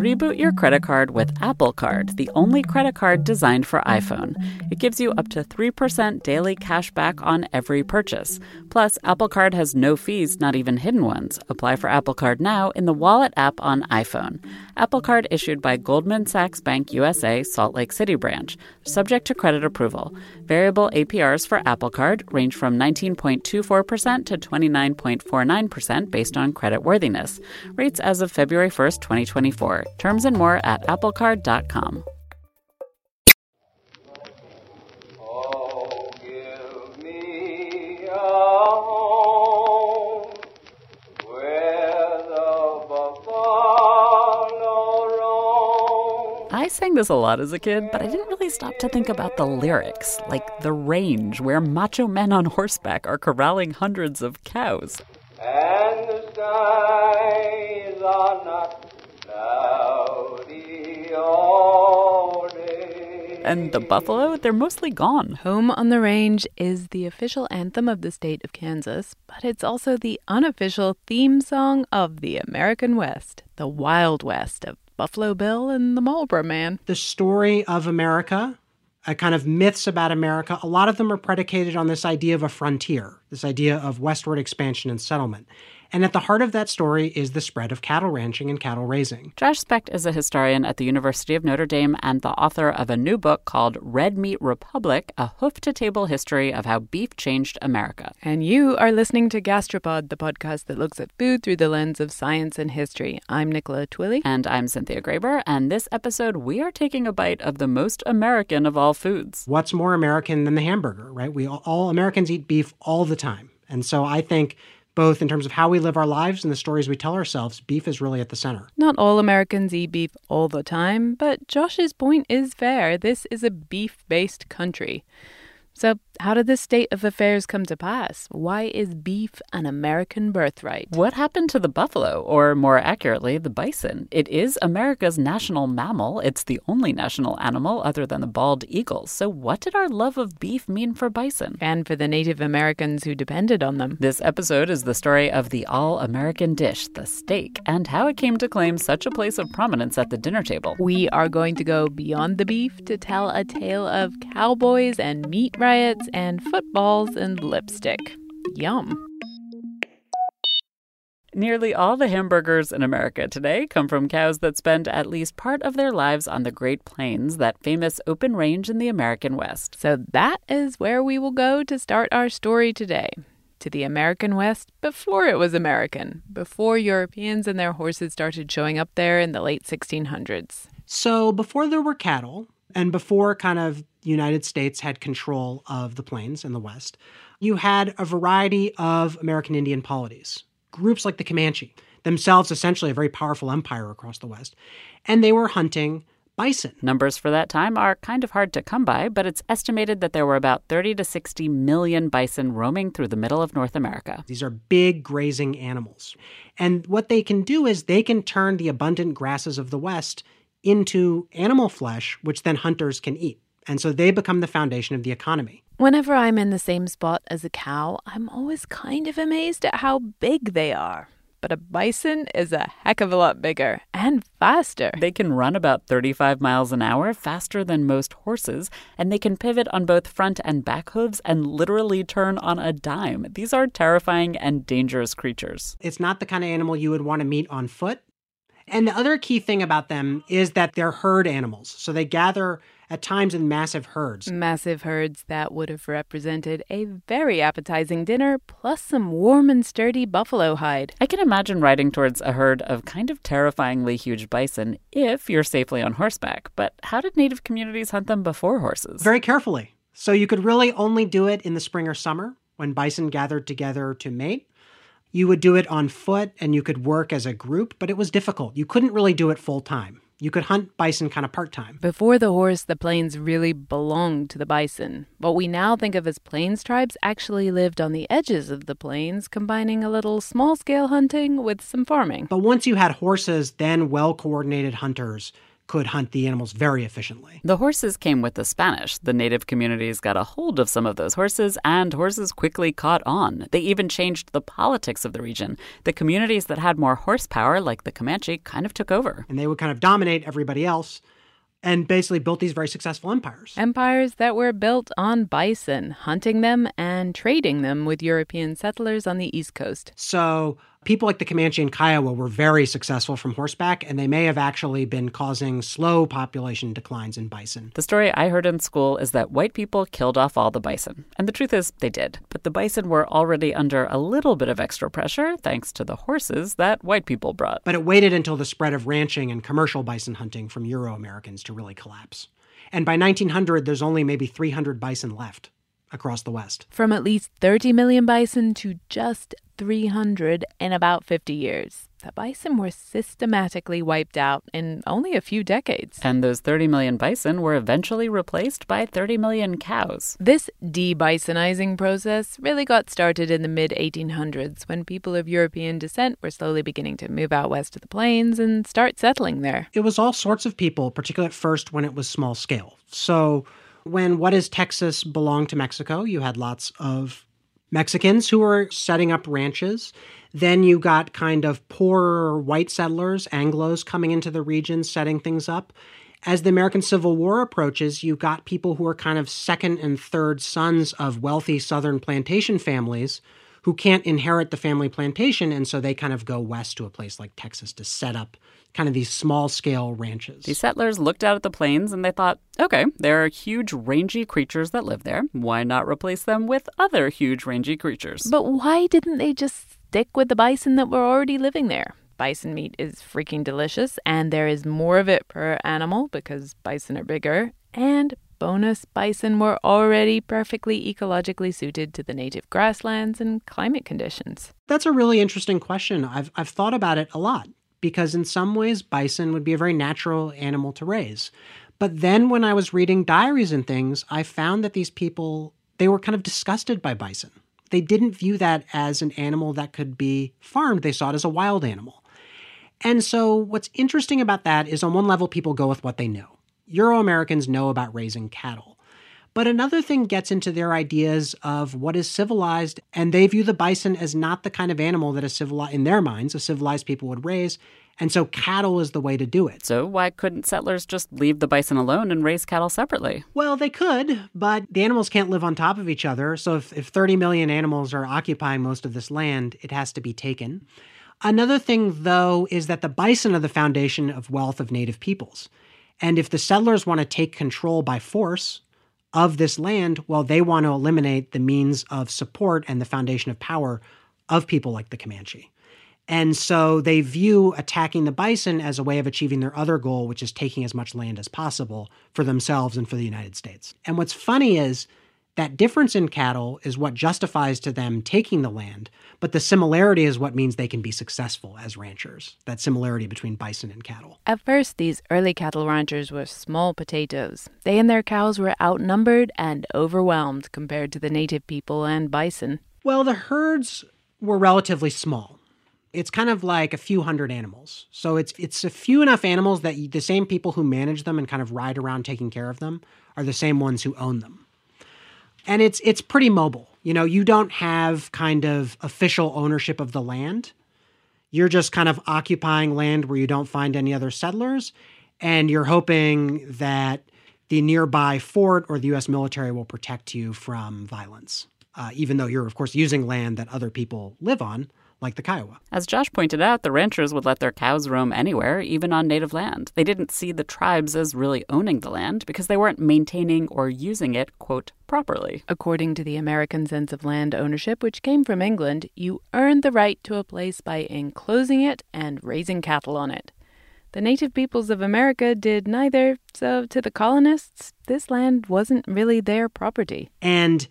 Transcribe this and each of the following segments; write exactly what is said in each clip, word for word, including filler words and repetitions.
Reboot your credit card with Apple Card, the only credit card designed for iPhone. It gives you up to three percent daily cash back on every purchase. Plus, Apple Card has no fees, not even hidden ones. Apply for Apple Card now in the Wallet app on iPhone. Apple Card issued by Goldman Sachs Bank U S A, Salt Lake City branch, subject to credit approval. Variable A P Rs for Apple Card range from nineteen point two four percent to twenty-nine point four nine percent based on creditworthiness. Rates as of February first, twenty twenty-four. Terms and more at apple card dot com. Oh, give me a home where the buffalo roam. I sang this a lot as a kid, but I didn't really stop to think about the lyrics, like the range where macho men on horseback are corralling hundreds of cows. And the skies are not and the buffalo, they're mostly gone. Home on the Range is the official anthem of the state of Kansas, but it's also the unofficial theme song of the American West, the Wild West of Buffalo Bill and the Marlboro Man. The story of America, a kind of myths about America, a lot of them are predicated on this idea of a frontier, this idea of westward expansion and settlement. And at the heart of that story is the spread of cattle ranching and cattle raising. Josh Specht is a historian at the University of Notre Dame and the author of a new book called Red Meat Republic, a hoof-to-table history of how beef changed America. And you are listening to Gastropod, the podcast that looks at food through the lens of science and history. I'm Nicola Twilley. And I'm Cynthia Graber. And this episode, we are taking a bite of the most American of all foods. What's more American than the hamburger, right? We all, all Americans eat beef all the time. And so I think, both in terms of how we live our lives and the stories we tell ourselves, beef is really at the center. Not all Americans eat beef all the time, but Josh's point is fair. This is a beef-based country. So how did this state of affairs come to pass? Why is beef an American birthright? What happened to the buffalo, or more accurately, the bison? It is America's national mammal. It's the only national animal other than the bald eagle. So what did our love of beef mean for bison? And for the Native Americans who depended on them. This episode is the story of the all-American dish, the steak, and how it came to claim such a place of prominence at the dinner table. We are going to go beyond the beef to tell a tale of cowboys and meat riots and footballs and lipstick. Yum. Nearly all the hamburgers in America today come from cows that spend at least part of their lives on the Great Plains, that famous open range in the American West. So that is where we will go to start our story today. To the American West before it was American, before Europeans and their horses started showing up there in the late sixteen hundreds. So before there were cattle, and before kind of United States had control of the plains in the West, you had a variety of American Indian polities, groups like the Comanche, themselves essentially a very powerful empire across the West, and they were hunting bison. Numbers for that time are kind of hard to come by, but it's estimated that there were about thirty to sixty million bison roaming through the middle of North America. These are big grazing animals. And what they can do is they can turn the abundant grasses of the West into animal flesh, which then hunters can eat. And so they become the foundation of the economy. Whenever I'm in the same spot as a cow, I'm always kind of amazed at how big they are. But a bison is a heck of a lot bigger and faster. They can run about thirty-five miles an hour, faster than most horses, and they can pivot on both front and back hooves and literally turn on a dime. These are terrifying and dangerous creatures. It's not the kind of animal you would want to meet on foot. And the other key thing about them is that they're herd animals. So they gather at times in massive herds. Massive herds that would have represented a very appetizing dinner, plus some warm and sturdy buffalo hide. I can imagine riding towards a herd of kind of terrifyingly huge bison if you're safely on horseback. But how did Native communities hunt them before horses? Very carefully. So you could really only do it in the spring or summer when bison gathered together to mate. You would do it on foot and you could work as a group, but it was difficult. You couldn't really do it full time. You could hunt bison kind of part-time. Before the horse, the plains really belonged to the bison. What we now think of as plains tribes actually lived on the edges of the plains, combining a little small-scale hunting with some farming. But once you had horses, then well-coordinated hunters could hunt the animals very efficiently. The horses came with the Spanish. The native communities got a hold of some of those horses, and horses quickly caught on. They even changed the politics of the region. The communities that had more horsepower, like the Comanche, kind of took over. And they would kind of dominate everybody else and basically built these very successful empires. Empires that were built on bison, hunting them and trading them with European settlers on the East Coast. So people like the Comanche and Kiowa were very successful from horseback, and they may have actually been causing slow population declines in bison. The story I heard in school is that white people killed off all the bison. And the truth is, they did. But the bison were already under a little bit of extra pressure, thanks to the horses that white people brought. But it waited until the spread of ranching and commercial bison hunting from Euro-Americans to really collapse. And by nineteen hundred, there's only maybe three hundred bison left across the West. From at least thirty million bison to just three hundred in about fifty years. The bison were systematically wiped out in only a few decades. And those thirty million bison were eventually replaced by thirty million cows. This de-bisonizing process really got started in the mid eighteen hundreds when people of European descent were slowly beginning to move out west of the plains and start settling there. It was all sorts of people, particularly at first when it was small scale. So when what is Texas belonged to Mexico, you had lots of Mexicans who were setting up ranches. Then you got kind of poorer white settlers, Anglos, coming into the region, setting things up. As the American Civil War approaches, you got people who are kind of second and third sons of wealthy Southern plantation families who can't inherit the family plantation, and so they kind of go west to a place like Texas to set up kind of these small-scale ranches. These settlers looked out at the plains and they thought, okay, there are huge, rangy creatures that live there. Why not replace them with other huge, rangy creatures? But why didn't they just stick with the bison that were already living there? Bison meat is freaking delicious, and there is more of it per animal because bison are bigger, and bonus, bison were already perfectly ecologically suited to the native grasslands and climate conditions. That's a really interesting question. I've I've thought about it a lot because in some ways bison would be a very natural animal to raise. But then when I was reading diaries and things, I found that these people, they were kind of disgusted by bison. They didn't view that as an animal that could be farmed. They saw it as a wild animal. And so what's interesting about that is on one level, people go with what they know. Euro-Americans know about raising cattle. But another thing gets into their ideas of what is civilized, and they view the bison as not the kind of animal that a civilized, in their minds, a civilized people would raise, and so cattle is the way to do it. So why couldn't settlers just leave the bison alone and raise cattle separately? Well, they could, but the animals can't live on top of each other, so if, if thirty million animals are occupying most of this land, it has to be taken. Another thing, though, is that the bison are the foundation of wealth of native peoples. And if the settlers want to take control by force of this land, well, they want to eliminate the means of support and the foundation of power of people like the Comanche. And so they view attacking the bison as a way of achieving their other goal, which is taking as much land as possible for themselves and for the United States. And what's funny is that difference in cattle is what justifies to them taking the land, but the similarity is what means they can be successful as ranchers, that similarity between bison and cattle. At first, these early cattle ranchers were small potatoes. They and their cows were outnumbered and overwhelmed compared to the native people and bison. Well, the herds were relatively small. It's kind of like a few hundred animals. So it's it's a few enough animals that the same people who manage them and kind of ride around taking care of them are the same ones who own them. And it's it's pretty mobile. You know, you don't have kind of official ownership of the land. You're just kind of occupying land where you don't find any other settlers, and you're hoping that the nearby fort or the U S military will protect you from violence, uh, even though you're, of course, using land that other people live on, like the Kiowa. As Josh pointed out, the ranchers would let their cows roam anywhere, even on native land. They didn't see the tribes as really owning the land because they weren't maintaining or using it, quote, properly. According to the American sense of land ownership, which came from England, you earned the right to a place by enclosing it and raising cattle on it. The native peoples of America did neither, so to the colonists, this land wasn't really their property. And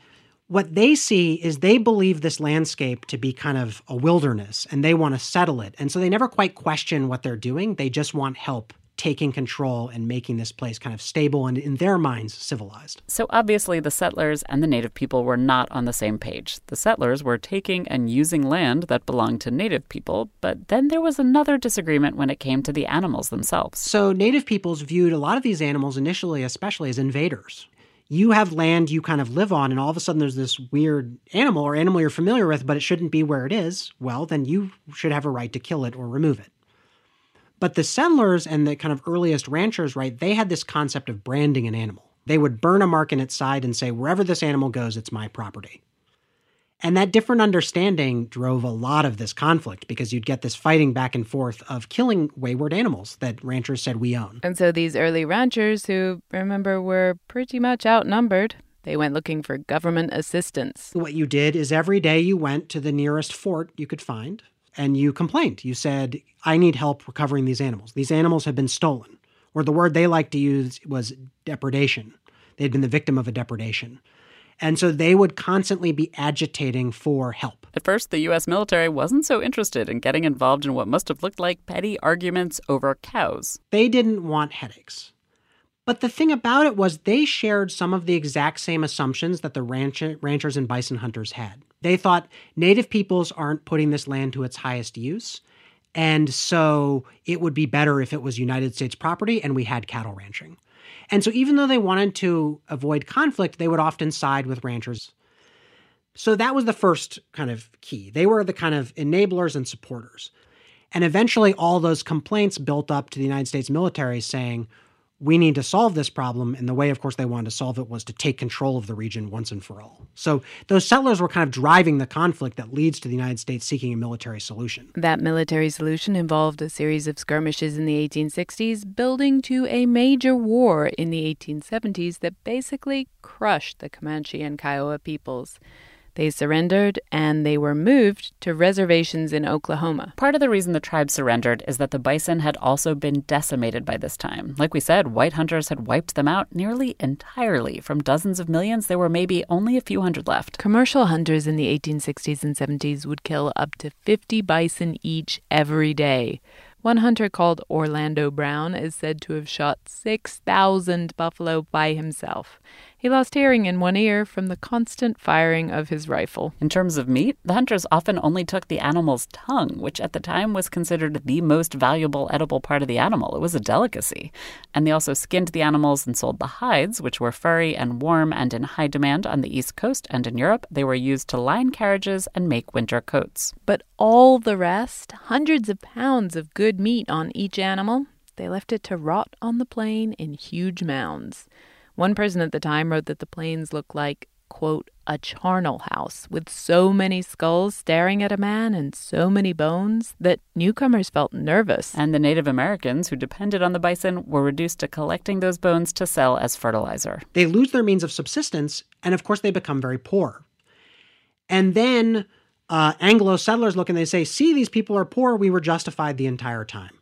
what they see is they believe this landscape to be kind of a wilderness, and they want to settle it. And so they never quite question what they're doing. They just want help taking control and making this place kind of stable and, in their minds, civilized. So obviously the settlers and the native people were not on the same page. The settlers were taking and using land that belonged to native people, but then there was another disagreement when it came to the animals themselves. So native peoples viewed a lot of these animals initially, especially as invaders. You have land you kind of live on, and all of a sudden there's this weird animal or animal you're familiar with, but it shouldn't be where it is. Well, then you should have a right to kill it or remove it. But the settlers and the kind of earliest ranchers, right, they had this concept of branding an animal. They would burn a mark in its side and say, wherever this animal goes, it's my property. And that different understanding drove a lot of this conflict because you'd get this fighting back and forth of killing wayward animals that ranchers said we own. And so these early ranchers, who, remember, were pretty much outnumbered, they went looking for government assistance. What you did is every day you went to the nearest fort you could find and you complained. You said, I need help recovering these animals. These animals have been stolen. Or the word they liked to use was depredation. They'd been the victim of a depredation. And so they would constantly be agitating for help. At first, the U S military wasn't so interested in getting involved in what must have looked like petty arguments over cows. They didn't want headaches. But the thing about it was they shared some of the exact same assumptions that the ranch- ranchers and bison hunters had. They thought native peoples aren't putting this land to its highest use, and so it would be better if it was United States property and we had cattle ranching. And so even though they wanted to avoid conflict, they would often side with ranchers. So that was the first kind of key. They were the kind of enablers and supporters. And eventually all those complaints built up to the United States military saying, we need to solve this problem. And the way, of course, they wanted to solve it was to take control of the region once and for all. So those settlers were kind of driving the conflict that leads to the United States seeking a military solution. That military solution involved a series of skirmishes in the eighteen sixties, building to a major war in the eighteen seventies that basically crushed the Comanche and Kiowa peoples. They surrendered, and they were moved to reservations in Oklahoma. Part of the reason the tribe surrendered is that the bison had also been decimated by this time. Like we said, white hunters had wiped them out nearly entirely. From dozens of millions, there were maybe only a few hundred left. Commercial hunters in the eighteen sixties and seventies would kill up to fifty bison each every day. One hunter called Orlando Brown is said to have shot six thousand buffalo by himself. He lost hearing in one ear from the constant firing of his rifle. In terms of meat, the hunters often only took the animal's tongue, which at the time was considered the most valuable edible part of the animal. It was a delicacy. And they also skinned the animals and sold the hides, which were furry and warm and in high demand on the East Coast and in Europe. They were used to line carriages and make winter coats. But all the rest, hundreds of pounds of good meat on each animal, they left it to rot on the plain in huge mounds. One person at the time wrote that the plains looked like, quote, a charnel house with so many skulls staring at a man and so many bones that newcomers felt nervous. And the Native Americans who depended on the bison were reduced to collecting those bones to sell as fertilizer. They lose their means of subsistence, and of course they become very poor. And then Uh, Anglo settlers look and they say, see, these people are poor. We were justified the entire time.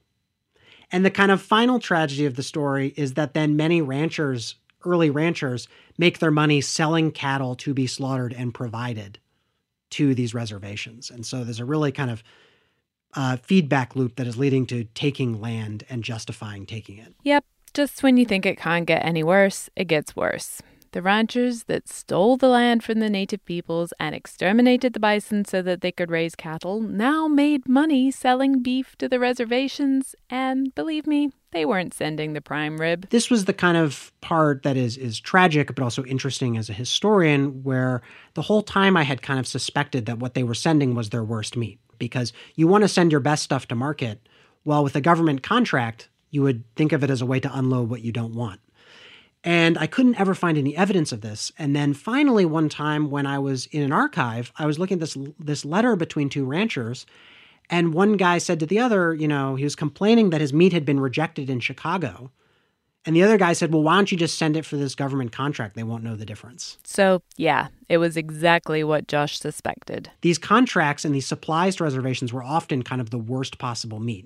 And the kind of final tragedy of the story is that then many ranchers, early ranchers, make their money selling cattle to be slaughtered and provided to these reservations. And so there's a really kind of uh, feedback loop that is leading to taking land and justifying taking it. Yep. Just when you think it can't get any worse, it gets worse. The ranchers that stole the land from the native peoples and exterminated the bison so that they could raise cattle now made money selling beef to the reservations, and believe me, they weren't sending the prime rib. This was the kind of part that is is tragic but also interesting as a historian, where the whole time I had kind of suspected that what they were sending was their worst meat, because you want to send your best stuff to market. Well, with a government contract, you would think of it as a way to unload what you don't want. And I couldn't ever find any evidence of this. And then finally, one time when I was in an archive, I was looking at this this letter between two ranchers, and one guy said to the other, you know, he was complaining that his meat had been rejected in Chicago. And the other guy said, well, why don't you just send it for this government contract? They won't know the difference. So, yeah, it was exactly what Josh suspected. These contracts and these supplies to reservations were often kind of the worst possible meat.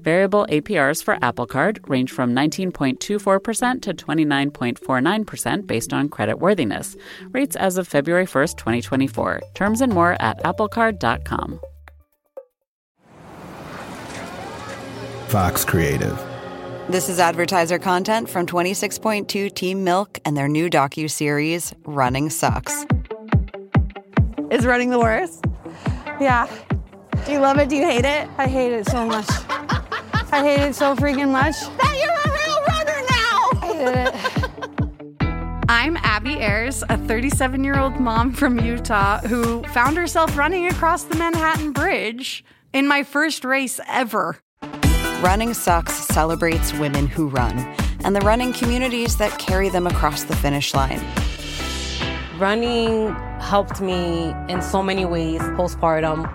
Variable A P Rs for Apple Card range from nineteen point two four percent to twenty-nine point four nine percent based on creditworthiness. Rates as of February first, twenty twenty-four. Terms and more at apple card dot com. Fox Creative. This is advertiser content from twenty-six point two Team Milk and their new docuseries, Running Sucks. Is running the worst? Yeah. Do you love it? Do you hate it? I hate it so much. I hate it so freaking much. That you're a real runner now! I hate it. I'm Abby Ayers, a thirty-seven-year-old mom from Utah who found herself running across the Manhattan Bridge in my first race ever. Running Sucks celebrates women who run and the running communities that carry them across the finish line. Running helped me in so many ways postpartum.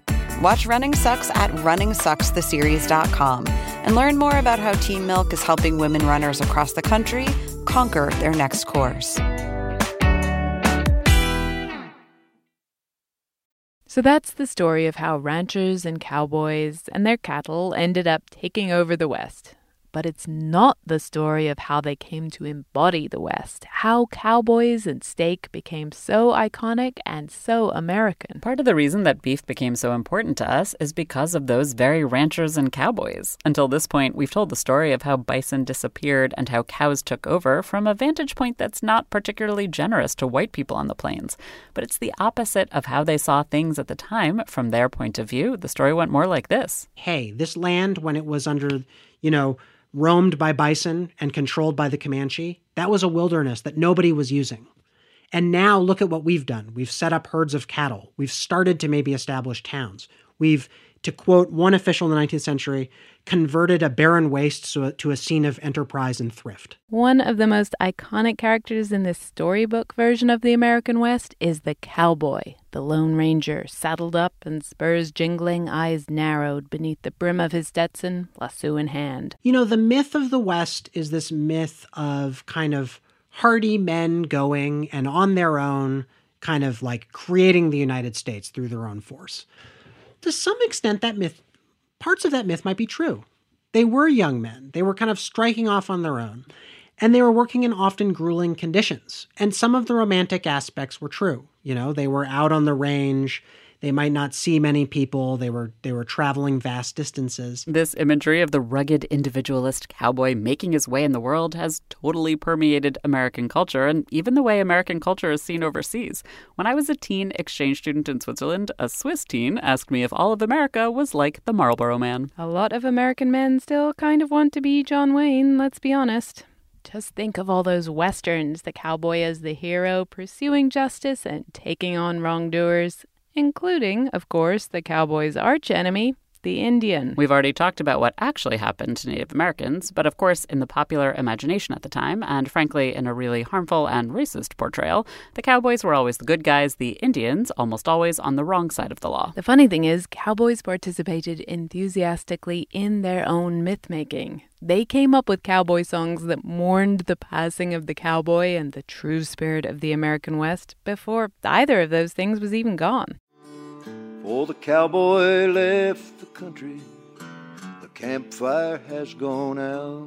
Watch Running Sucks at running sucks the series dot com and learn more about how Team Milk is helping women runners across the country conquer their next course. So that's the story of how ranchers and cowboys and their cattle ended up taking over the West. But it's not the story of how they came to embody the West, how cowboys and steak became so iconic and so American. Part of the reason that beef became so important to us is because of those very ranchers and cowboys. Until this point, we've told the story of how bison disappeared and how cows took over from a vantage point that's not particularly generous to white people on the plains. But it's the opposite of how they saw things at the time from their point of view. The story went more like this. Hey, this land, when it was under, you know, roamed by bison and controlled by the Comanche, that was a wilderness that nobody was using. And now look at what we've done. We've set up herds of cattle. We've started to maybe establish towns. We've, to quote one official in the nineteenth century, converted a barren waste to a, to a scene of enterprise and thrift. One of the most iconic characters in this storybook version of the American West is the cowboy, the Lone Ranger, saddled up and spurs jingling, eyes narrowed beneath the brim of his Stetson, lasso in hand. You know, the myth of the West is this myth of kind of hardy men going and on their own, kind of like creating the United States through their own force. To some extent, that myth, parts of that myth might be true. They were young men. They were kind of striking off on their own. And they were working in often grueling conditions. And some of the romantic aspects were true. You know, they were out on the range. They might not see many people. They were they were traveling vast distances. This imagery of the rugged individualist cowboy making his way in the world has totally permeated American culture and even the way American culture is seen overseas. When I was a teen exchange student in Switzerland, a Swiss teen asked me if all of America was like the Marlboro Man. A lot of American men still kind of want to be John Wayne, let's be honest. Just think of all those Westerns, the cowboy as the hero, pursuing justice and taking on wrongdoers, including, of course, the cowboy's archenemy, the Indian. We've already talked about what actually happened to Native Americans, but of course, in the popular imagination at the time, and frankly, in a really harmful and racist portrayal, the cowboys were always the good guys, the Indians almost always on the wrong side of the law. The funny thing is, cowboys participated enthusiastically in their own myth-making. They came up with cowboy songs that mourned the passing of the cowboy and the true spirit of the American West before either of those things was even gone. For the cowboy left the country, the campfire has gone out.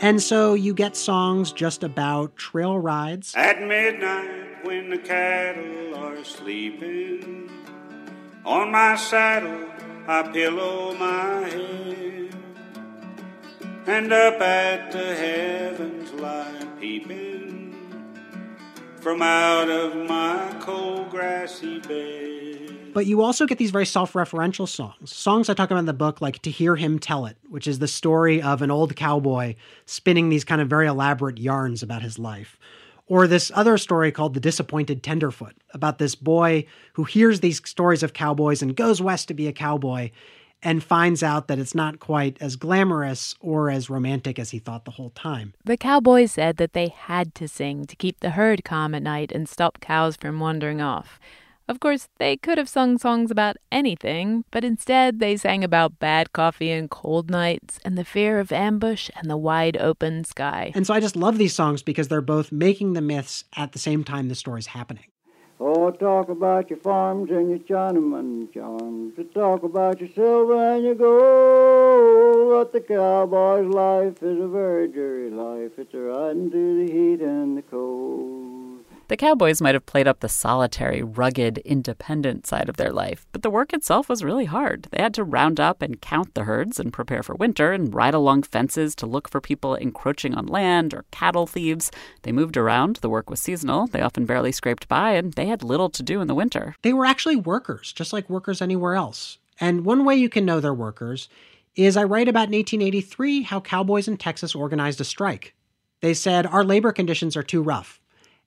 And so you get songs just about trail rides. At midnight when the cattle are sleeping, on my saddle I pillow my head, and up at the heavens lie peeping from out of my cold grassy bed. But you also get these very self-referential songs, songs I talk about in the book, like To Hear Him Tell It, which is the story of an old cowboy spinning these kind of very elaborate yarns about his life. Or this other story called The Disappointed Tenderfoot, about this boy who hears these stories of cowboys and goes west to be a cowboy and finds out that it's not quite as glamorous or as romantic as he thought the whole time. The cowboys said that they had to sing to keep the herd calm at night and stop cows from wandering off. Of course, they could have sung songs about anything, but instead they sang about bad coffee and cold nights and the fear of ambush and the wide open sky. And so I just love these songs because they're both making the myths at the same time the story's happening. Oh, talk about your farms and your Chinaman charms. Talk about your silver and your gold. But the cowboy's life is a very dreary life. It's a riding through the heat and the cold. The cowboys might have played up the solitary, rugged, independent side of their life, but the work itself was really hard. They had to round up and count the herds and prepare for winter and ride along fences to look for people encroaching on land or cattle thieves. They moved around. The work was seasonal. They often barely scraped by, and they had little to do in the winter. They were actually workers, just like workers anywhere else. And one way you can know they're workers is I write about in eighteen eighty-three how cowboys in Texas organized a strike. They said, our labor conditions are too rough.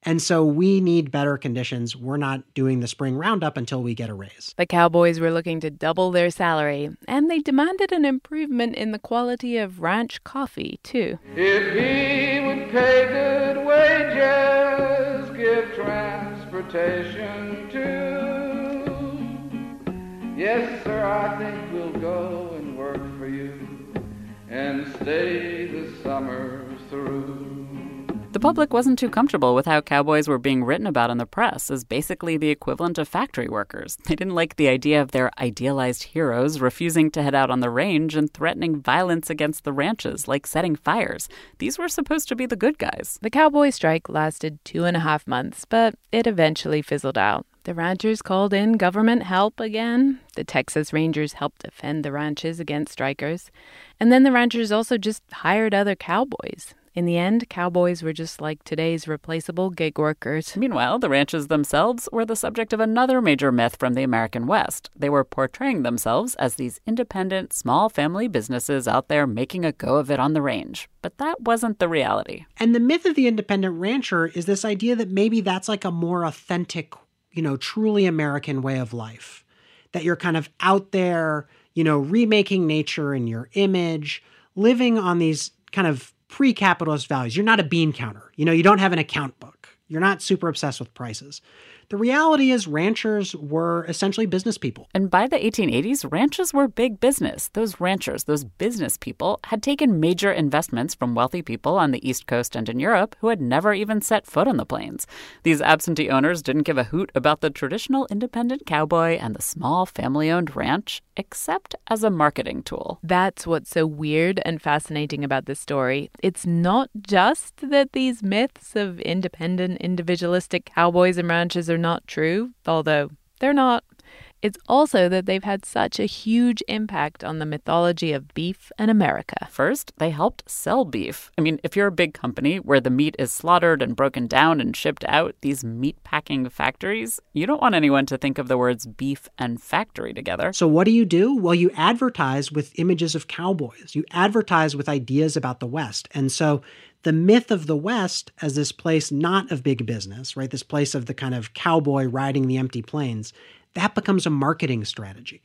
And so we need better conditions. We're not doing the spring roundup until we get a raise. The cowboys were looking to double their salary, and they demanded an improvement in the quality of ranch coffee, too. If he would pay good wages, give transportation, too. Yes, sir, I think we'll go and work for you and stay the summer through. The public wasn't too comfortable with how cowboys were being written about in the press as basically the equivalent of factory workers. They didn't like the idea of their idealized heroes refusing to head out on the range and threatening violence against the ranches, like setting fires. These were supposed to be the good guys. The cowboy strike lasted two and a half months, but it eventually fizzled out. The ranchers called in government help again. The Texas Rangers helped defend the ranches against strikers. And then the ranchers also just hired other cowboys. In the end, cowboys were just like today's replaceable gig workers. Meanwhile, the ranches themselves were the subject of another major myth from the American West. They were portraying themselves as these independent, small family businesses out there making a go of it on the range. But that wasn't the reality. And the myth of the independent rancher is this idea that maybe that's like a more authentic, you know, truly American way of life. That you're kind of out there, you know, remaking nature in your image, living on these kind of pre-capitalist values. You're not a bean counter. You know, you don't have an account book. You're not super obsessed with prices. The reality is ranchers were essentially business people. And by the eighteen eighties, ranches were big business. Those ranchers, those business people, had taken major investments from wealthy people on the East Coast and in Europe who had never even set foot on the plains. These absentee owners didn't give a hoot about the traditional independent cowboy and the small family-owned ranch, except as a marketing tool. That's what's so weird and fascinating about this story. It's not just that these myths of independent, individualistic cowboys and ranchers are Are not true, although they're not. It's also that they've had such a huge impact on the mythology of beef in America. First, they helped sell beef. I mean, if you're a big company where the meat is slaughtered and broken down and shipped out, these meat-packing factories, you don't want anyone to think of the words beef and factory together. So what do you do? Well, you advertise with images of cowboys. You advertise with ideas about the West. And so the myth of the West as this place not of big business, right, this place of the kind of cowboy riding the empty plains, that becomes a marketing strategy.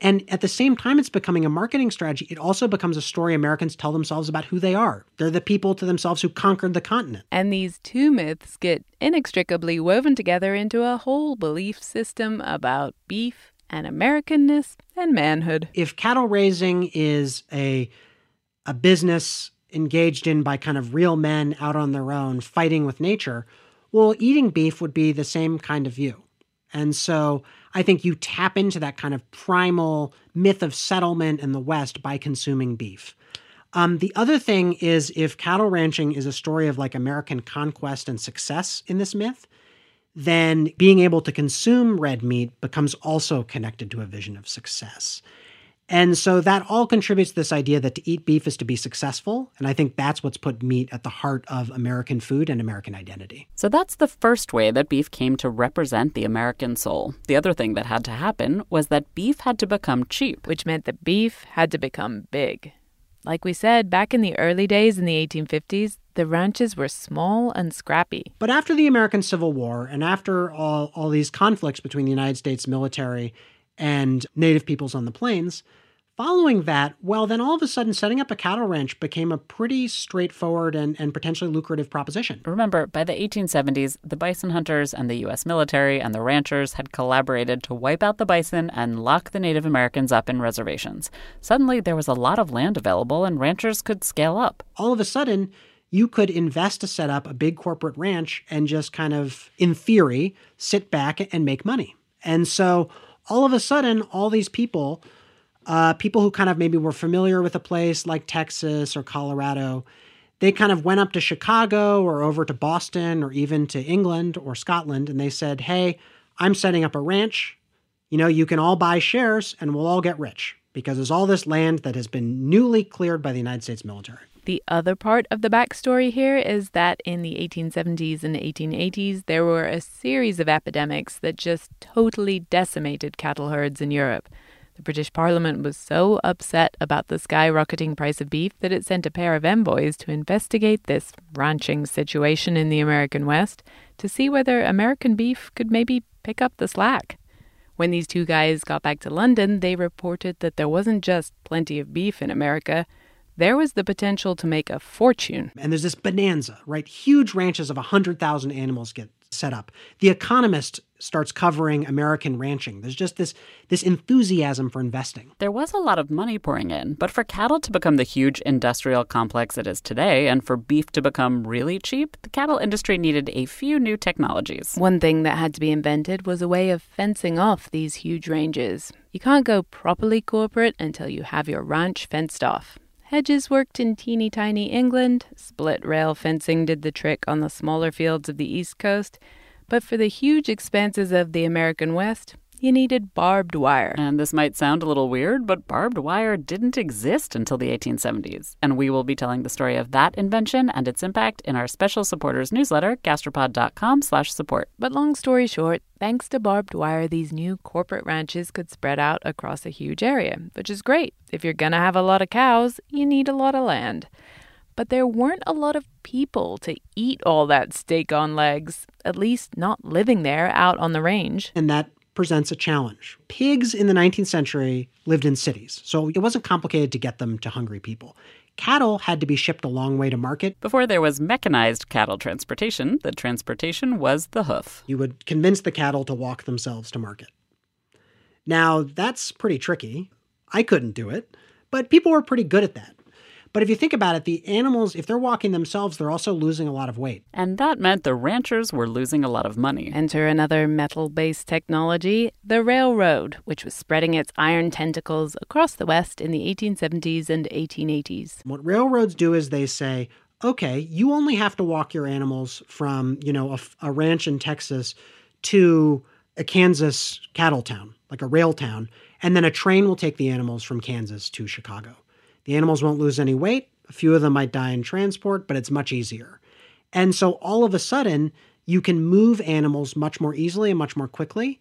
And at the same time it's becoming a marketing strategy, it also becomes a story Americans tell themselves about who they are. They're the people to themselves who conquered the continent. And these two myths get inextricably woven together into a whole belief system about beef and Americanness and manhood. If cattle raising is a, a business engaged in by kind of real men out on their own fighting with nature, well, eating beef would be the same kind of view. And so I think you tap into that kind of primal myth of settlement in the West by consuming beef. Um, the other thing is if cattle ranching is a story of like American conquest and success in this myth, then being able to consume red meat becomes also connected to a vision of success. And so that all contributes to this idea that to eat beef is to be successful. And I think that's what's put meat at the heart of American food and American identity. So that's the first way that beef came to represent the American soul. The other thing that had to happen was that beef had to become cheap. Which meant that beef had to become big. Like we said, back in the early days in the eighteen fifties, the ranches were small and scrappy. But after the American Civil War and after all, all these conflicts between the United States military and native peoples on the plains, following that, well, then all of a sudden setting up a cattle ranch became a pretty straightforward and, and potentially lucrative proposition. Remember, by the eighteen seventies, the bison hunters and the U S military and the ranchers had collaborated to wipe out the bison and lock the Native Americans up in reservations. Suddenly, there was a lot of land available and ranchers could scale up. All of a sudden, you could invest to set up a big corporate ranch and just kind of, in theory, sit back and make money. And so all of a sudden, all these people... Uh, people who kind of maybe were familiar with a place like Texas or Colorado, they kind of went up to Chicago or over to Boston or even to England or Scotland, and they said, hey, I'm setting up a ranch. You know, you can all buy shares and we'll all get rich because there's all this land that has been newly cleared by the United States military. The other part of the backstory here is that in the eighteen seventies and eighteen eighties, there were a series of epidemics that just totally decimated cattle herds in Europe. The British Parliament was so upset about the skyrocketing price of beef that it sent a pair of envoys to investigate this ranching situation in the American West to see whether American beef could maybe pick up the slack. When these two guys got back to London, they reported that there wasn't just plenty of beef in America. There was the potential to make a fortune. And there's this bonanza, right? Huge ranches of one hundred thousand animals get set up. The Economist starts covering American ranching. There's just this this enthusiasm for investing. There was a lot of money pouring in, but for cattle to become the huge industrial complex it is today and for beef to become really cheap, the cattle industry needed a few new technologies. One thing that had to be invented was a way of fencing off these huge ranges. You can't go properly corporate until you have your ranch fenced off. Hedges worked in teeny tiny England, split rail fencing did the trick on the smaller fields of the East Coast, but for the huge expanses of the American West, you needed barbed wire. And this might sound a little weird, but barbed wire didn't exist until the eighteen seventies. And we will be telling the story of that invention and its impact in our special supporters newsletter, gastropod.com slash support. But long story short, thanks to barbed wire, these new corporate ranches could spread out across a huge area, which is great. If you're going to have a lot of cows, you need a lot of land. But there weren't a lot of people to eat all that steak on legs, at least not living there out on the range. And that presents a challenge. Pigs in the nineteenth century lived in cities, so it wasn't complicated to get them to hungry people. Cattle had to be shipped a long way to market. Before there was mechanized cattle transportation, the transportation was the hoof. You would convince the cattle to walk themselves to market. Now, that's pretty tricky. I couldn't do it, but people were pretty good at that. But if you think about it, the animals, if they're walking themselves, they're also losing a lot of weight. And that meant the ranchers were losing a lot of money. Enter another metal-based technology, the railroad, which was spreading its iron tentacles across the West in the eighteen seventies and eighteen eighties. What railroads do is they say, okay, you only have to walk your animals from, you know, a, a ranch in Texas to a Kansas cattle town, like a rail town, and then a train will take the animals from Kansas to Chicago. The animals won't lose any weight. A few of them might die in transport, but it's much easier. And so all of a sudden, you can move animals much more easily and much more quickly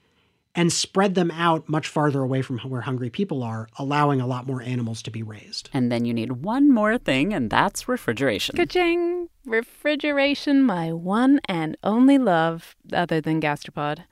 and spread them out much farther away from where hungry people are, allowing a lot more animals to be raised. And then you need one more thing, and that's refrigeration. Ka-ching! Refrigeration, my one and only love, other than Gastropod.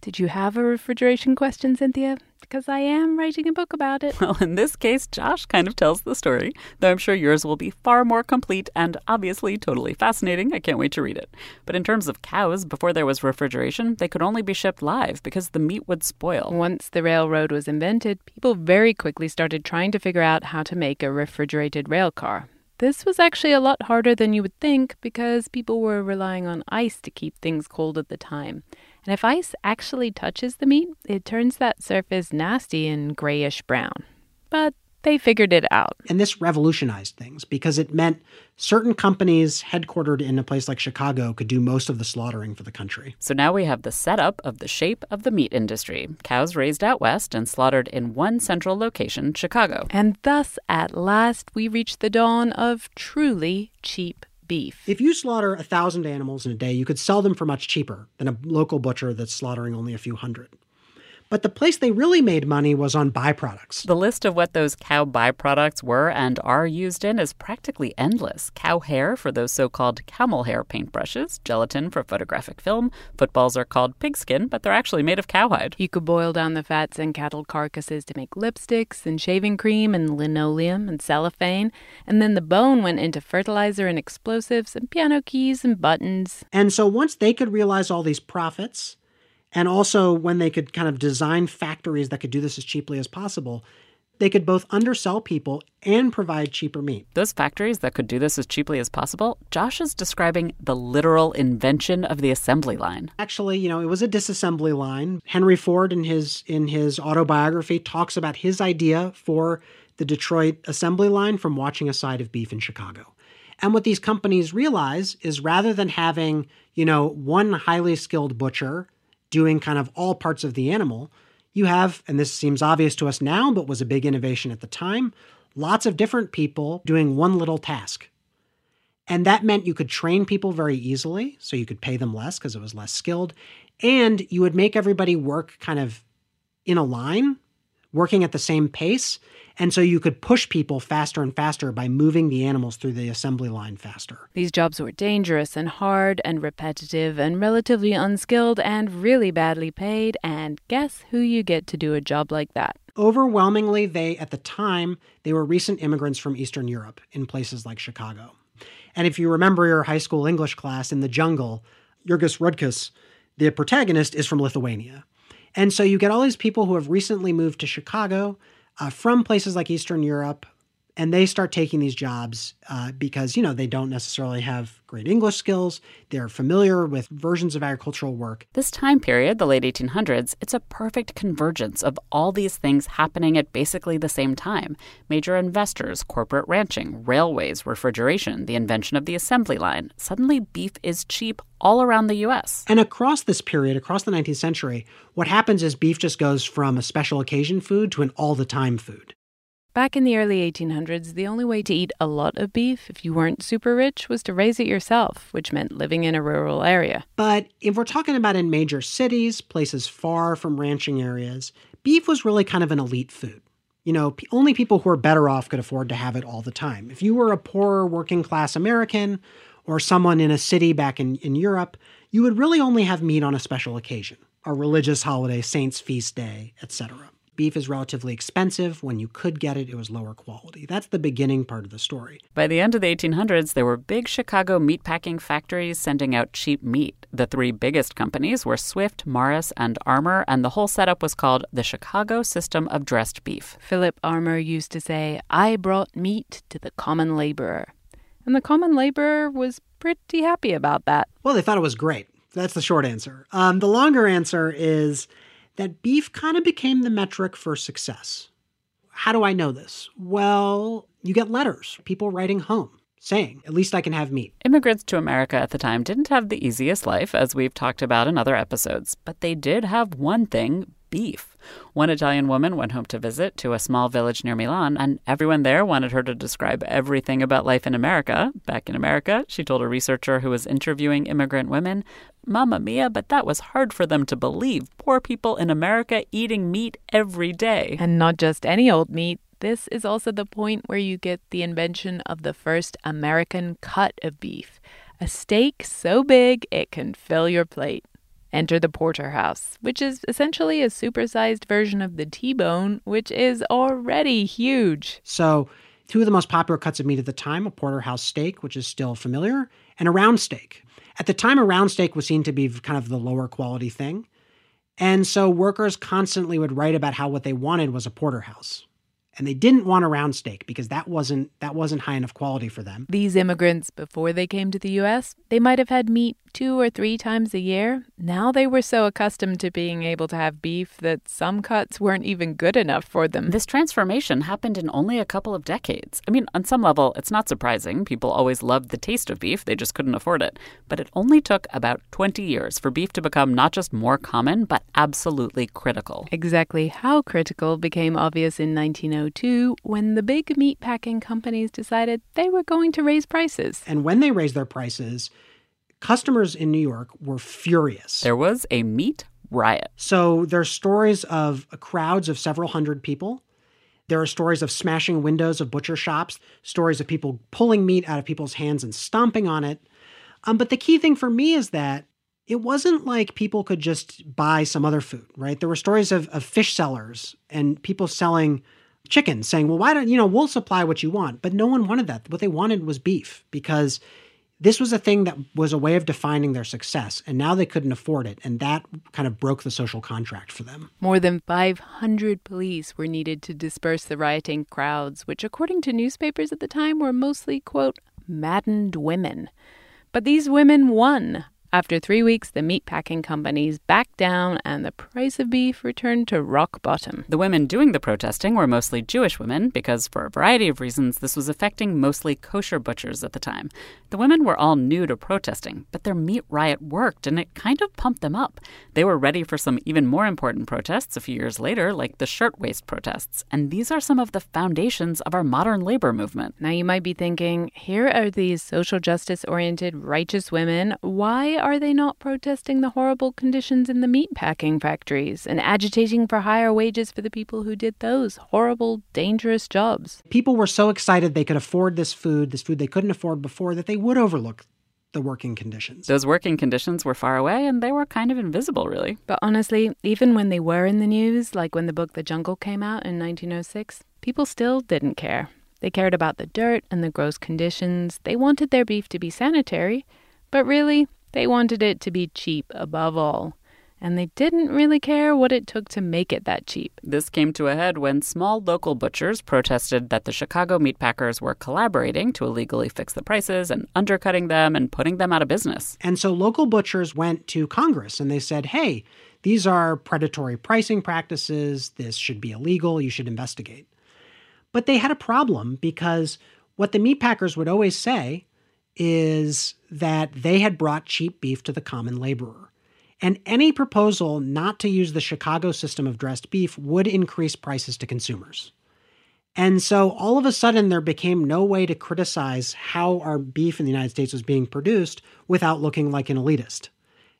Did you have a refrigeration question, Cynthia? Because I am writing a book about it. Well, in this case, Josh kind of tells the story, though I'm sure yours will be far more complete and obviously totally fascinating. I can't wait to read it. But in terms of cows, before there was refrigeration, they could only be shipped live because the meat would spoil. Once the railroad was invented, people very quickly started trying to figure out how to make a refrigerated rail car. This was actually a lot harder than you would think because people were relying on ice to keep things cold at the time. And if ice actually touches the meat, it turns that surface nasty and grayish brown. But They figured it out. And this revolutionized things because it meant certain companies headquartered in a place like Chicago could do most of the slaughtering for the country. So now we have the setup of the shape of the meat industry. Cows raised out west and slaughtered in one central location, Chicago. And thus, at last, we reach the dawn of truly cheap beef. If you slaughter a thousand animals in a day, you could sell them for much cheaper than a local butcher that's slaughtering only a few hundred. But the place they really made money was on byproducts. The list of what those cow byproducts were and are used in is practically endless. Cow hair for those so-called camel hair paintbrushes, gelatin for photographic film. Footballs are called pigskin, but they're actually made of cowhide. You could boil down the fats in cattle carcasses to make lipsticks and shaving cream and linoleum and cellophane. And then the bone went into fertilizer and explosives and piano keys and buttons. And so once they could realize all these profits, and also when they could kind of design factories that could do this as cheaply as possible, they could both undersell people and provide cheaper meat. Those factories that could do this as cheaply as possible, Josh is describing the literal invention of the assembly line. Actually, you know, it was a disassembly line. Henry Ford in his in his autobiography talks about his idea for the Detroit assembly line from watching a side of beef in Chicago. And what these companies realize is rather than having, you know, one highly skilled butcher doing kind of all parts of the animal, you have, and this seems obvious to us now, but was a big innovation at the time, lots of different people doing one little task. And that meant you could train people very easily, so you could pay them less because it was less skilled, and you would make everybody work kind of in a line, working at the same pace, and so you could push people faster and faster by moving the animals through the assembly line faster. These jobs were dangerous and hard and repetitive and relatively unskilled and really badly paid, and guess who you get to do a job like that? Overwhelmingly, they, at the time, they were recent immigrants from Eastern Europe in places like Chicago. And if you remember your high school English class in The Jungle, Jurgis Rudkus, the protagonist, is from Lithuania. And so you get all these people who have recently moved to Chicago uh, from places like Eastern Europe, and they start taking these jobs uh, because, you know, they don't necessarily have great English skills. They're familiar with versions of agricultural work. This time period, the late eighteen hundreds, it's a perfect convergence of all these things happening at basically the same time. Major investors, corporate ranching, railways, refrigeration, the invention of the assembly line. Suddenly, beef is cheap all around the U S. And across this period, across the nineteenth century, what happens is beef just goes from a special occasion food to an all-the-time food. Back in the early eighteen hundreds, the only way to eat a lot of beef, if you weren't super rich, was to raise it yourself, which meant living in a rural area. But if we're talking about in major cities, places far from ranching areas, beef was really kind of an elite food. You know, only people who are better off could afford to have it all the time. If you were a poorer working-class American or someone in a city back in, in Europe, you would really only have meat on a special occasion, a religious holiday, saint's feast day, et cetera. Beef is relatively expensive. When you could get it, it was lower quality. That's the beginning part of the story. By the end of the eighteen hundreds, there were big Chicago meatpacking factories sending out cheap meat. The three biggest companies were Swift, Morris, and Armour, and the whole setup was called the Chicago System of Dressed Beef. Philip Armour used to say, "I brought meat to the common laborer." And the common laborer was pretty happy about that. Well, they thought it was great. That's the short answer. Um, the longer answer is that beef kind of became the metric for success. How do I know this? Well, you get letters, people writing home, saying, at least I can have meat. Immigrants to America at the time didn't have the easiest life, as we've talked about in other episodes, but they did have one thing, beef. One Italian woman went home to visit to a small village near Milan, and everyone there wanted her to describe everything about life in America. Back in America, she told a researcher who was interviewing immigrant women, "Mamma mia, but that was hard for them to believe. Poor people in America eating meat every day." And not just any old meat. This is also the point where you get the invention of the first American cut of beef, a steak so big it can fill your plate. Enter the porterhouse, which is essentially a supersized version of the T-bone, which is already huge. So two of the most popular cuts of meat at the time, a porterhouse steak, which is still familiar, and a round steak. At the time, a round steak was seen to be kind of the lower quality thing. And so workers constantly would write about how what they wanted was a porterhouse. And they didn't want a round steak because that wasn't that wasn't high enough quality for them. These immigrants, before they came to the U S, they might have had meat two or three times a year. Now they were so accustomed to being able to have beef that some cuts weren't even good enough for them. This transformation happened in only a couple of decades. I mean, on some level, it's not surprising. People always loved the taste of beef. They just couldn't afford it. But it only took about twenty years for beef to become not just more common, but absolutely critical. Exactly how critical became obvious in nineteen oh two when the big meatpacking companies decided they were going to raise prices. And when they raised their prices, customers in New York were furious. There was a meat riot. So there are stories of crowds of several hundred people. There are stories of smashing windows of butcher shops, stories of people pulling meat out of people's hands and stomping on it. Um, but the key thing for me is that it wasn't like people could just buy some other food, right? There were stories of, of fish sellers and people selling chicken saying, well, why don't, you know, we'll supply what you want. But no one wanted that. What they wanted was beef because this was a thing that was a way of defining their success, and now they couldn't afford it, and that kind of broke the social contract for them. More than five hundred police were needed to disperse the rioting crowds, which, according to newspapers at the time, were mostly, quote, maddened women. But these women won. After three weeks, the meatpacking companies backed down and the price of beef returned to rock bottom. The women doing the protesting were mostly Jewish women because, for a variety of reasons, this was affecting mostly kosher butchers at the time. The women were all new to protesting, but their meat riot worked and it kind of pumped them up. They were ready for some even more important protests a few years later, like the shirtwaist protests. And these are some of the foundations of our modern labor movement. Now you might be thinking, here are these social justice-oriented, righteous women. Why are they not protesting the horrible conditions in the meatpacking factories and agitating for higher wages for the people who did those horrible, dangerous jobs? People were so excited they could afford this food, this food they couldn't afford before, that they would overlook the working conditions. Those working conditions were far away and they were kind of invisible, really. But honestly, even when they were in the news, like when the book The Jungle came out in nineteen oh six, people still didn't care. They cared about the dirt and the gross conditions. They wanted their beef to be sanitary, but really, they wanted it to be cheap above all, and they didn't really care what it took to make it that cheap. This came to a head when small local butchers protested that the Chicago meatpackers were collaborating to illegally fix the prices and undercutting them and putting them out of business. And so local butchers went to Congress and they said, hey, these are predatory pricing practices. This should be illegal. You should investigate. But they had a problem because what the meatpackers would always say is that they had brought cheap beef to the common laborer. And any proposal not to use the Chicago system of dressed beef would increase prices to consumers. And so all of a sudden, there became no way to criticize how our beef in the United States was being produced without looking like an elitist.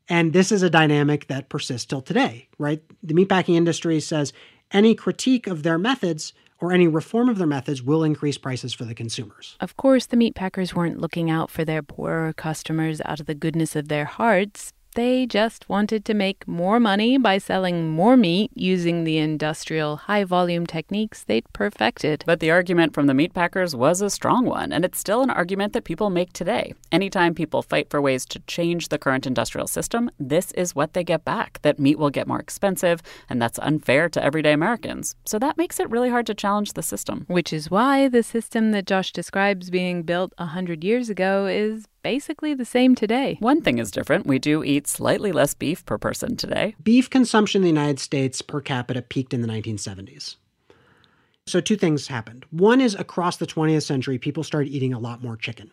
And this is a dynamic that persists till today, right? The meatpacking industry says any critique of their methods or any reform of their methods will increase prices for the consumers. Of course, the meatpackers weren't looking out for their poorer customers out of the goodness of their hearts. They just wanted to make more money by selling more meat using the industrial high-volume techniques they'd perfected. But the argument from the meatpackers was a strong one, and it's still an argument that people make today. Anytime people fight for ways to change the current industrial system, this is what they get back, that meat will get more expensive, and that's unfair to everyday Americans. So that makes it really hard to challenge the system. Which is why the system that Josh describes being built one hundred years ago is basically the same today. One thing is different. We do eat slightly less beef per person today. Beef consumption in the United States per capita peaked in the nineteen seventies. So two things happened. One is across the twentieth century, people started eating a lot more chicken.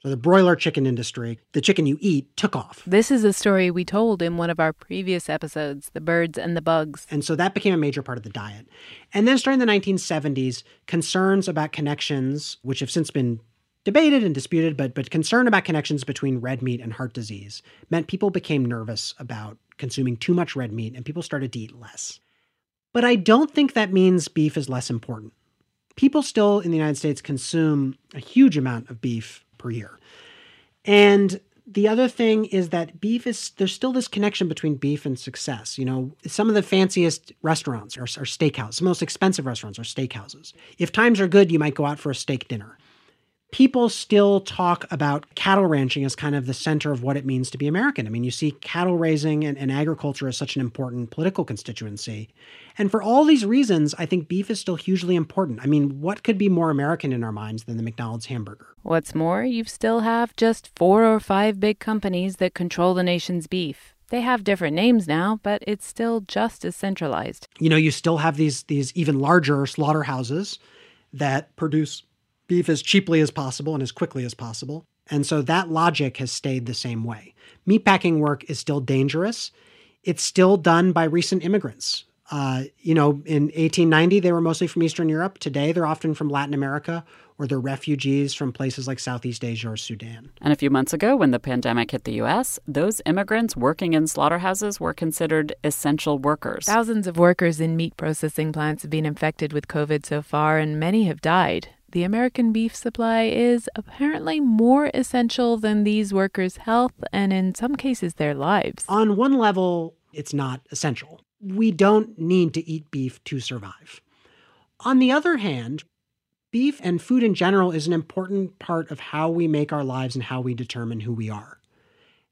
So the broiler chicken industry, the chicken you eat, took off. This is a story we told in one of our previous episodes, The Birds and the Bugs. And so that became a major part of the diet. And then starting in the nineteen seventies, concerns about connections, which have since been debated and disputed, but but concern about connections between red meat and heart disease meant people became nervous about consuming too much red meat and people started to eat less. But I don't think that means beef is less important. People still in the United States consume a huge amount of beef per year. And the other thing is that beef is, there's still this connection between beef and success. You know, some of the fanciest restaurants are, are steakhouses. The most expensive restaurants are steakhouses. If times are good, you might go out for a steak dinner. people still talk about cattle ranching as kind of the center of what it means to be American. I mean, you see cattle raising and, and agriculture as such an important political constituency. And for all these reasons, I think beef is still hugely important. I mean, what could be more American in our minds than the McDonald's hamburger? What's more, you still have just four or five big companies that control the nation's beef. They have different names now, but it's still just as centralized. You know, you still have these these even larger slaughterhouses that produce beef as cheaply as possible and as quickly as possible. And so that logic has stayed the same way. Meatpacking work is still dangerous. It's still done by recent immigrants. Uh, you know, in eighteen ninety, they were mostly from Eastern Europe. Today, they're often from Latin America, or they're refugees from places like Southeast Asia or Sudan. And a few months ago, when the pandemic hit the U S, those immigrants working in slaughterhouses were considered essential workers. Thousands of workers in meat processing plants have been infected with COVID so far, and many have died. The American beef supply is apparently more essential than these workers' health and, in some cases, their lives. On one level, it's not essential. We don't need to eat beef to survive. On the other hand, beef and food in general is an important part of how we make our lives and how we determine who we are.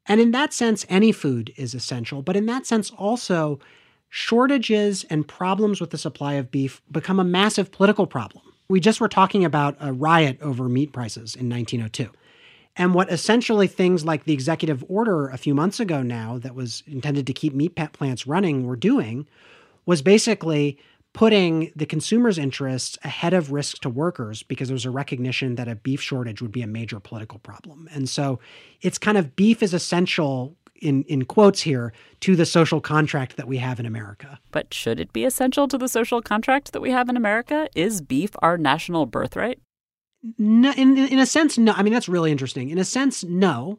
And in that sense, any food is essential. But in that sense also, shortages and problems with the supply of beef become a massive political problem. We just were talking about a riot over meat prices in nineteen oh two. And what essentially things like the executive order a few months ago now that was intended to keep meat plants running were doing was basically putting the consumer's interests ahead of risk to workers, because there was a recognition that a beef shortage would be a major political problem. And so it's kind of beef is essential, in, in quotes here, to the social contract that we have in America. But should it be essential to the social contract that we have in America? Is beef our national birthright? No, in, in a sense, no. I mean, that's really interesting. In a sense, no.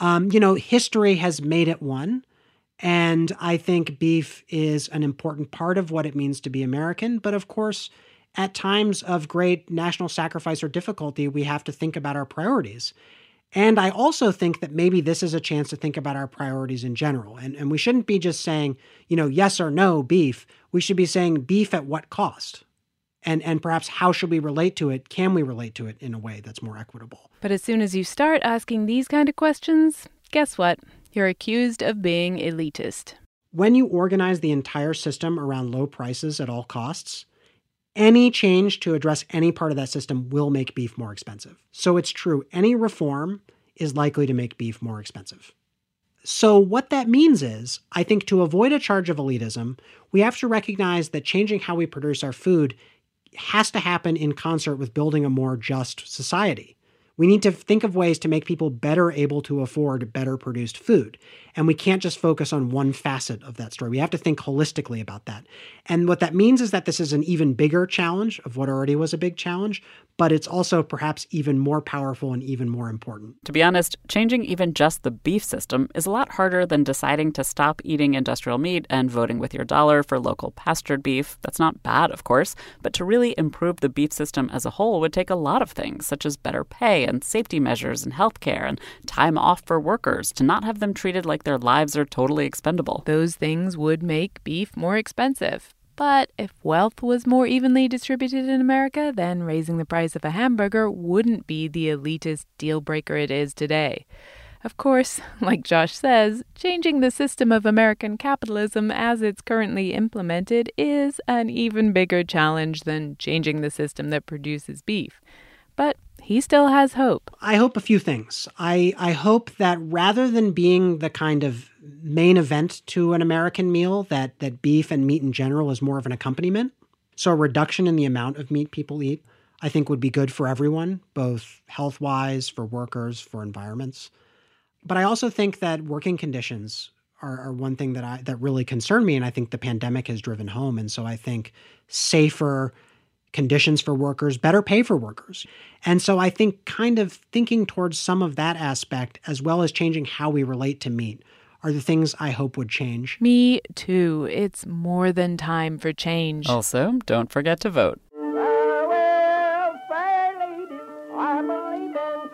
Um, you know, history has made it one. And I think beef is an important part of what it means to be American. But of course, at times of great national sacrifice or difficulty, we have to think about our priorities. And I also think that maybe this is a chance to think about our priorities in general. And, and we shouldn't be just saying, you know, yes or no beef. We should be saying beef at what cost? And and perhaps how should we relate to it? Can we relate to it in a way that's more equitable? But as soon as you start asking these kind of questions, guess what? You're accused of being elitist. When you organize the entire system around low prices at all costs, any change to address any part of that system will make beef more expensive. So it's true, any reform is likely to make beef more expensive. So what that means is, I think to avoid a charge of elitism, we have to recognize that changing how we produce our food has to happen in concert with building a more just society. We need to think of ways to make people better able to afford better produced food. And we can't just focus on one facet of that story. We have to think holistically about that. And what that means is that this is an even bigger challenge of what already was a big challenge, but it's also perhaps even more powerful and even more important. To be honest, changing even just the beef system is a lot harder than deciding to stop eating industrial meat and voting with your dollar for local pastured beef. That's not bad, of course, but to really improve the beef system as a whole would take a lot of things, such as better pay and safety measures and health care and time off for workers to not have them treated like their lives are totally expendable. Those things would make beef more expensive. But if wealth was more evenly distributed in America, then raising the price of a hamburger wouldn't be the elitist deal breaker it is today. Of course, like Josh says, changing the system of American capitalism as it's currently implemented is an even bigger challenge than changing the system that produces beef. But he still has hope. I hope a few things. I, I hope that rather than being the kind of main event to an American meal, that, that beef and meat in general is more of an accompaniment. So a reduction in the amount of meat people eat, I think, would be good for everyone, both health-wise, for workers, for environments. But I also think that working conditions are, are one thing that I that really concerned me, and I think the pandemic has driven home. And so I think safer conditions for workers, better pay for workers. And so I think kind of thinking towards some of that aspect, as well as changing how we relate to meat, are the things I hope would change. Me too. It's more than time for change. Also, don't forget to vote. Farewell, fair lady, I believe in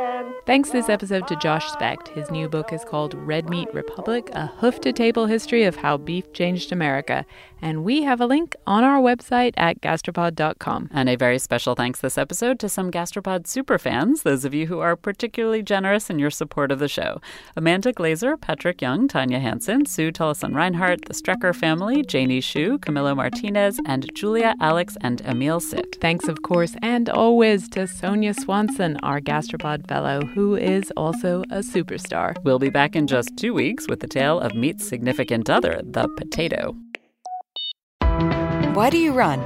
Zion. Thanks this episode to Josh Specht. His new book is called Red Meat Republic, a hoof-to-table history of how beef changed America. And we have a link on our website at gastropod dot com. And a very special thanks this episode to some Gastropod superfans, those of you who are particularly generous in your support of the show. Amanda Glazer, Patrick Young, Tanya Hansen, Sue Tullison-Reinhardt, the Strecker family, Janie Shu, Camilo Martinez, and Julia, Alex, and Emil Sitt. Thanks, of course, and always to Sonia Swanson, our Gastropod fellow, who is also a superstar. We'll be back in just two weeks with the tale of meat's significant other, the potato. Why do you run?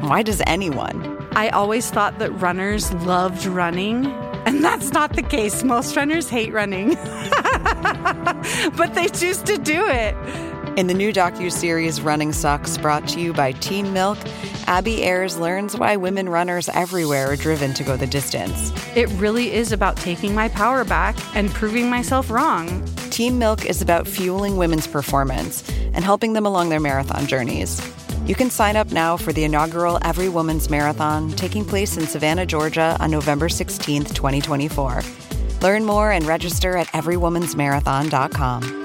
Why does anyone? I always thought that runners loved running, and that's not the case. Most runners hate running, but they choose to do it. In the new docuseries Running Sucks, brought to you by Team Milk, Abby Ayers learns why women runners everywhere are driven to go the distance. It really is about taking my power back and proving myself wrong. Team Milk is about fueling women's performance and helping them along their marathon journeys. You can sign up now for the inaugural Every Woman's Marathon, taking place in Savannah, Georgia on November sixteenth, twenty twenty-four. Learn more and register at every woman's marathon dot com.